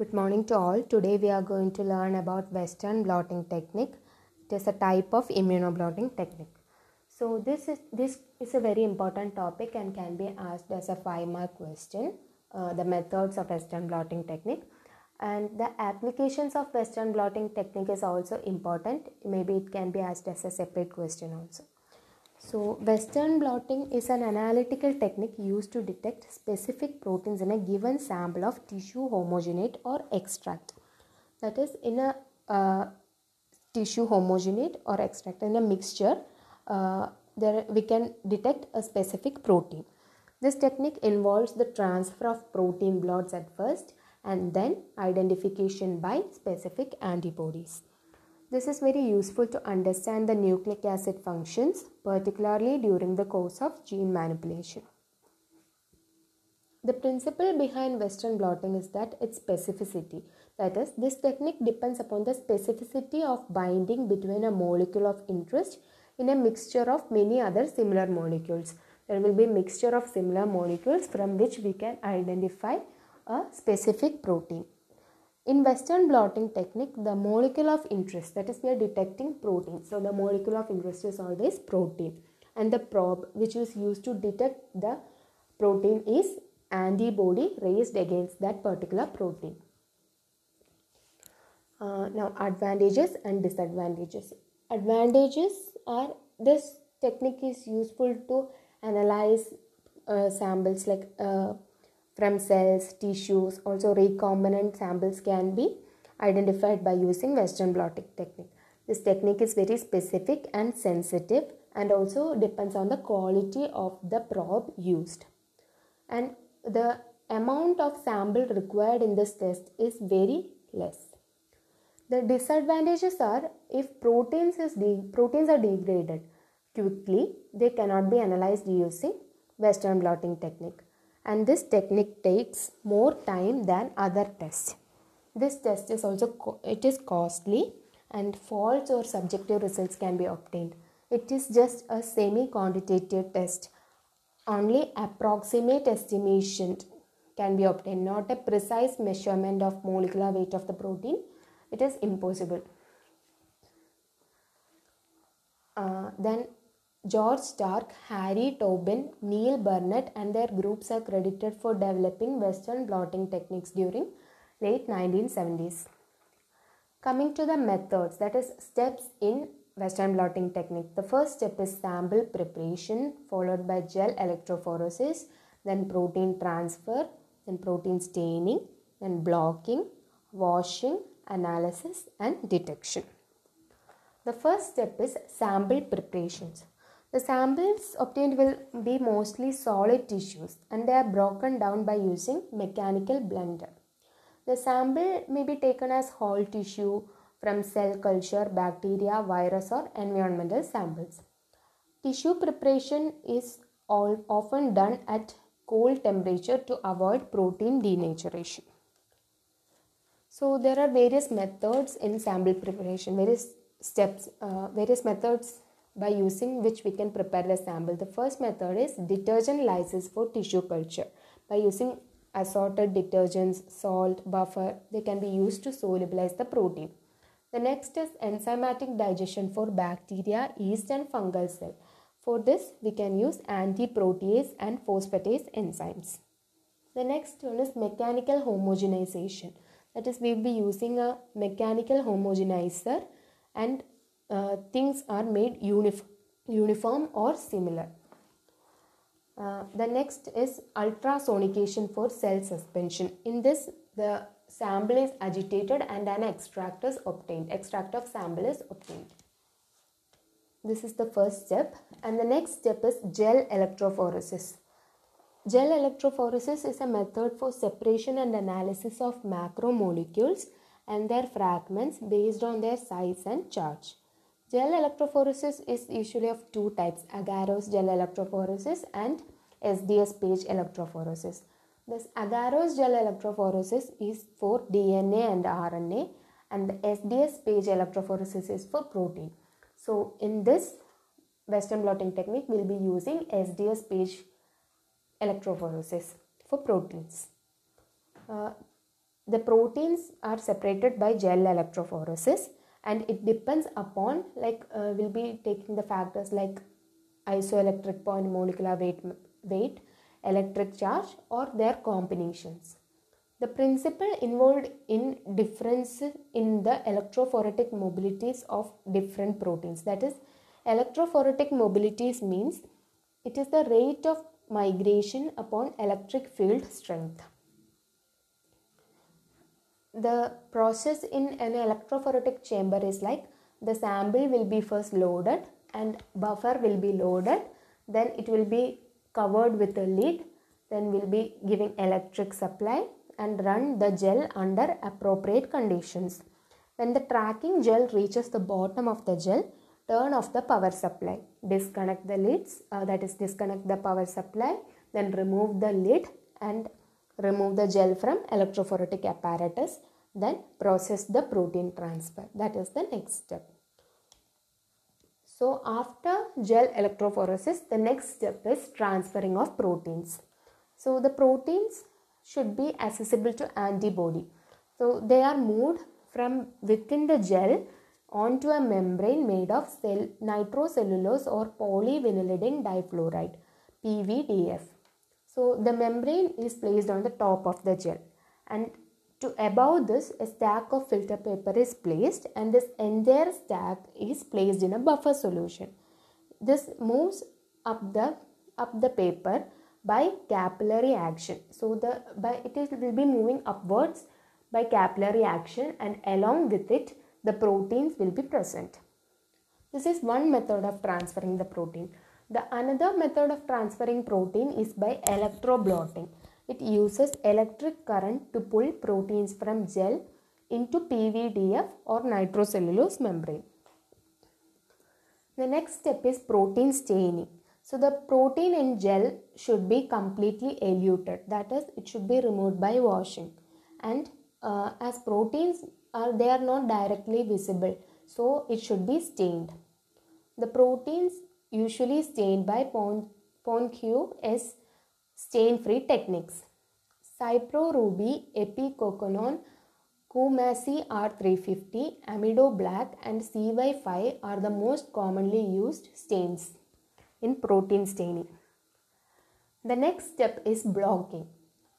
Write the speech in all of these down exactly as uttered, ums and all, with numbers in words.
Good morning to all. Today we are going to learn about Western blotting technique. It is a type of immunoblotting technique. So this is this is a very important topic and can be asked as a five mark question. Uh, the methods of Western blotting technique and the applications of Western blotting technique is also important. Maybe it can be asked as a separate question also. So Western blotting is an analytical technique used to detect specific proteins in a given sample of tissue homogenate or extract. That is, in a uh, tissue homogenate or extract, in a mixture, uh, there we can detect a specific protein. This technique involves the transfer of protein blots at first and then identification by specific antibodies. This is very useful to understand the nucleic acid functions, particularly during the course of gene manipulation. The principle behind Western blotting is that its specificity. That is, this technique depends upon the specificity of binding between a molecule of interest in a mixture of many other similar molecules. There will be a mixture of similar molecules from which we can identify a specific protein. In Western blotting technique, the molecule of interest, that is, we are detecting protein. So the molecule of interest is always protein. And the probe which is used to detect the protein is antibody raised against that particular protein. Uh, now advantages and disadvantages. Advantages are this technique is useful to analyze uh, samples like uh, from cells, tissues, also recombinant samples can be identified by using Western blotting technique. This technique is very specific and sensitive and also depends on the quality of the probe used. And the amount of sample required in this test is very less. The disadvantages are if proteins, is de- proteins are degraded quickly, they cannot be analyzed using Western blotting technique. And this technique takes more time than other tests. This test is also co- it is costly and false or subjective results can be obtained. It is just a semi-quantitative test. Only approximate estimation can be obtained, not a precise measurement of molecular weight of the protein. It is impossible. Uh, then George Stark, Harry Tobin, Neil Burnett and their groups are credited for developing Western blotting techniques during late nineteen seventies. Coming to the methods, that is steps in Western blotting technique. The first step is sample preparation followed by gel electrophoresis, then protein transfer, then protein staining, then blocking, washing, analysis and detection. The first step is sample preparations. The samples obtained will be mostly solid tissues and they are broken down by using mechanical blender. The sample may be taken as whole tissue from cell culture, bacteria, virus or environmental samples. Tissue preparation is all often done at cold temperature to avoid protein denaturation. So there are various methods in sample preparation, various steps, uh, various methods by using which we can prepare the sample. The first method is detergent lysis for tissue culture. By using assorted detergents, salt, buffer, they can be used to solubilize the protein. The next is enzymatic digestion for bacteria, yeast and fungal cell. For this, we can use anti-protease and phosphatase enzymes. The next one is mechanical homogenization. That is, we will be using a mechanical homogenizer and Uh, things are made unif- uniform or similar. Uh, the next is ultrasonication for cell suspension. In this, the sample is agitated and an extract is obtained. Extract of sample is obtained. This is the first step. And the next step is gel electrophoresis. Gel electrophoresis is a method for separation and analysis of macromolecules and their fragments based on their size and charge. Gel electrophoresis is usually of two types, agarose gel electrophoresis and S D S PAGE electrophoresis. This agarose gel electrophoresis is for D N A and R N A and the S D S PAGE electrophoresis is for protein. So in this Western blotting technique, we will be using S D S PAGE electrophoresis for proteins. Uh, the proteins are separated by gel electrophoresis, and it depends upon, like uh, we'll be taking the factors like isoelectric point, molecular weight, weight, electric charge, or their combinations. The principle involved in difference in the electrophoretic mobilities of different proteins. That is, electrophoretic mobilities means it is the rate of migration upon electric field strength. The process in an electrophoretic chamber is like the sample will be first loaded and buffer will be loaded, then it will be covered with a lid, then we'll be giving electric supply and run the gel under appropriate conditions. When the tracking gel reaches the bottom of the gel, turn off the power supply, disconnect the lids, uh, that is disconnect the power supply, then remove the lid and remove the gel from electrophoretic apparatus, then process the protein transfer. That is the next step. So after gel electrophoresis, the next step is transferring of proteins. So the proteins should be accessible to antibody. So they are moved from within the gel onto a membrane made of cell nitrocellulose or polyvinylidene difluoride, P V D F. So the membrane is placed on the top of the gel, and to above this a stack of filter paper is placed, and this entire stack is placed in a buffer solution. This moves up the up the paper by capillary action. So the by it is, will be moving upwards by capillary action, and along with it the proteins will be present. This is one method of transferring the protein. The another method of transferring protein is by electroblotting. It uses electric current to pull proteins from gel into P V D F or nitrocellulose membrane. The next step is protein staining. So the protein in gel should be completely eluted, that is, it should be removed by washing. And uh, as proteins are they are not directly visible, so it should be stained. The proteins usually stained by ponceau S stain-free techniques. Cyproruby, Epicoconon, Kumasi R three fifty, Amido Black and C Y five are the most commonly used stains in protein staining. The next step is blocking.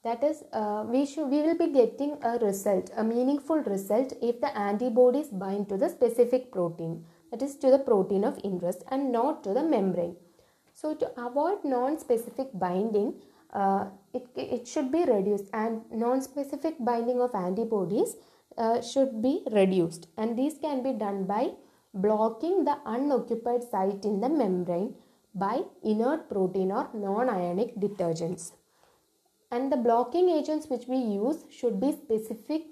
That is, uh, we should we will be getting a result, a meaningful result, if the antibodies bind to the specific protein, that is to the protein of interest and not to the membrane. So to avoid non-specific binding, uh, it, it should be reduced, and non-specific binding of antibodies uh, should be reduced, and these can be done by blocking the unoccupied site in the membrane by inert protein or non-ionic detergents. And the blocking agents which we use should be specific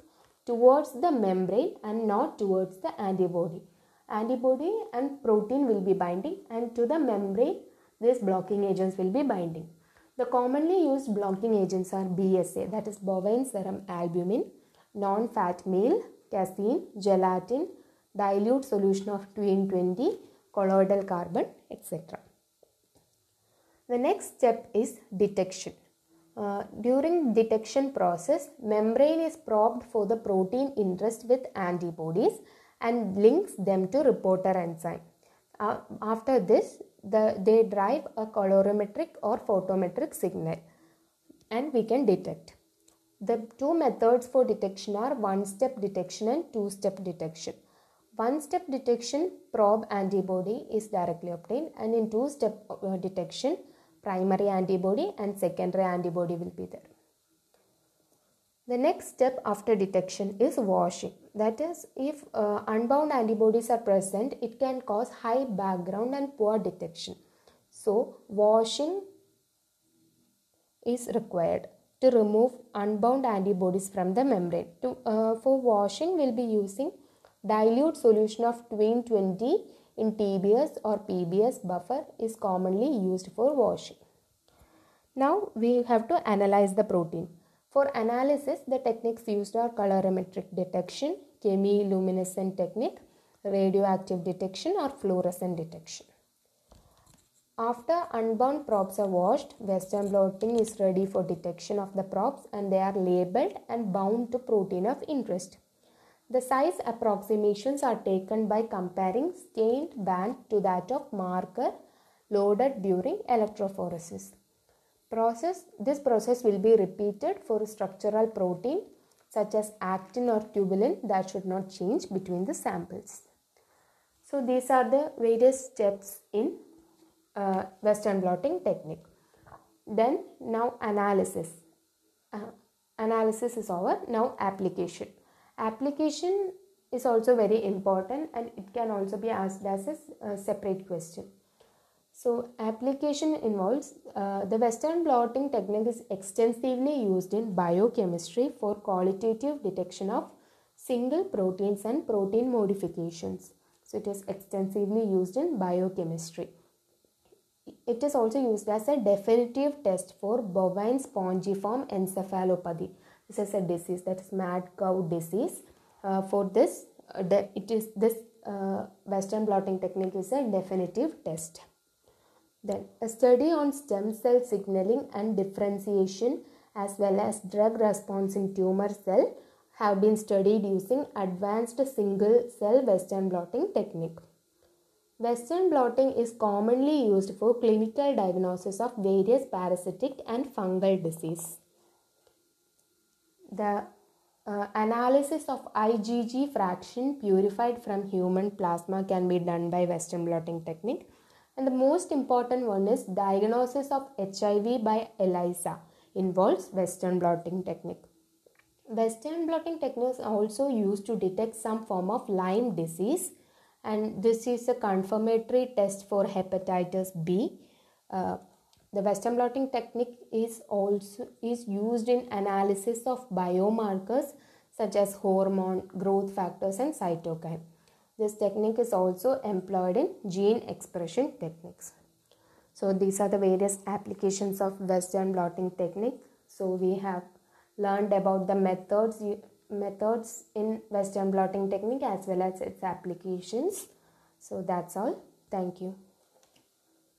towards the membrane and not towards the antibody. Antibody and protein will be binding, and to the membrane these blocking agents will be binding. The commonly used blocking agents are B S A, that is bovine serum albumin, non-fat meal, casein, gelatin, dilute solution of Tween twenty, colloidal carbon, et cetera. The next step is detection. Uh, during detection process, membrane is probed for the protein interest with antibodies and links them to reporter enzyme. Uh, after this, the, they drive a colorimetric or photometric signal, and we can detect. The two methods for detection are one-step detection and two-step detection. One-step detection, probe antibody is directly obtained, and in two-step uh, detection, primary antibody and secondary antibody will be there. The next step after detection is washing. That is, if uh, unbound antibodies are present, it can cause high background and poor detection. So, washing is required to remove unbound antibodies from the membrane. To, uh, for washing, we'll be using dilute solution of Tween twenty in T B S or P B S buffer is commonly used for washing. Now we have to analyze the protein. For analysis, the techniques used are colorimetric detection, chemiluminescent technique, radioactive detection or fluorescent detection. After unbound props are washed, Western blotting is ready for detection of the props and they are labeled and bound to protein of interest. The size approximations are taken by comparing stained band to that of marker loaded during electrophoresis. Process, this process will be repeated for structural protein such as actin or tubulin that should not change between the samples. So these are the various steps in uh, Western blotting technique. Then now analysis. Uh, analysis is over. Now application. Application is also very important and it can also be asked as a separate question. So application involves uh, the Western blotting technique is extensively used in biochemistry for qualitative detection of single proteins and protein modifications. So it is extensively used in biochemistry. It is also used as a definitive test for bovine spongiform encephalopathy. This is a disease that is mad cow disease. Uh, for this, uh, de it is this uh, Western blotting technique is a definitive test. Then a study on stem cell signaling and differentiation as well as drug response in tumor cell have been studied using advanced single cell Western blotting technique. Western blotting is commonly used for clinical diagnosis of various parasitic and fungal disease. The uh, analysis of I g G fraction purified from human plasma can be done by Western blotting technique. And the most important one is diagnosis of H I V by ELISA involves Western blotting technique. Western blotting technique is also used to detect some form of Lyme disease. And this is a confirmatory test for hepatitis B. Uh, The Western blotting technique is also is used in analysis of biomarkers such as hormone, growth factors and cytokine. This technique is also employed in gene expression techniques. So these are the various applications of Western blotting technique. So we have learned about the methods, methods in Western blotting technique as well as its applications. So that's all. Thank you.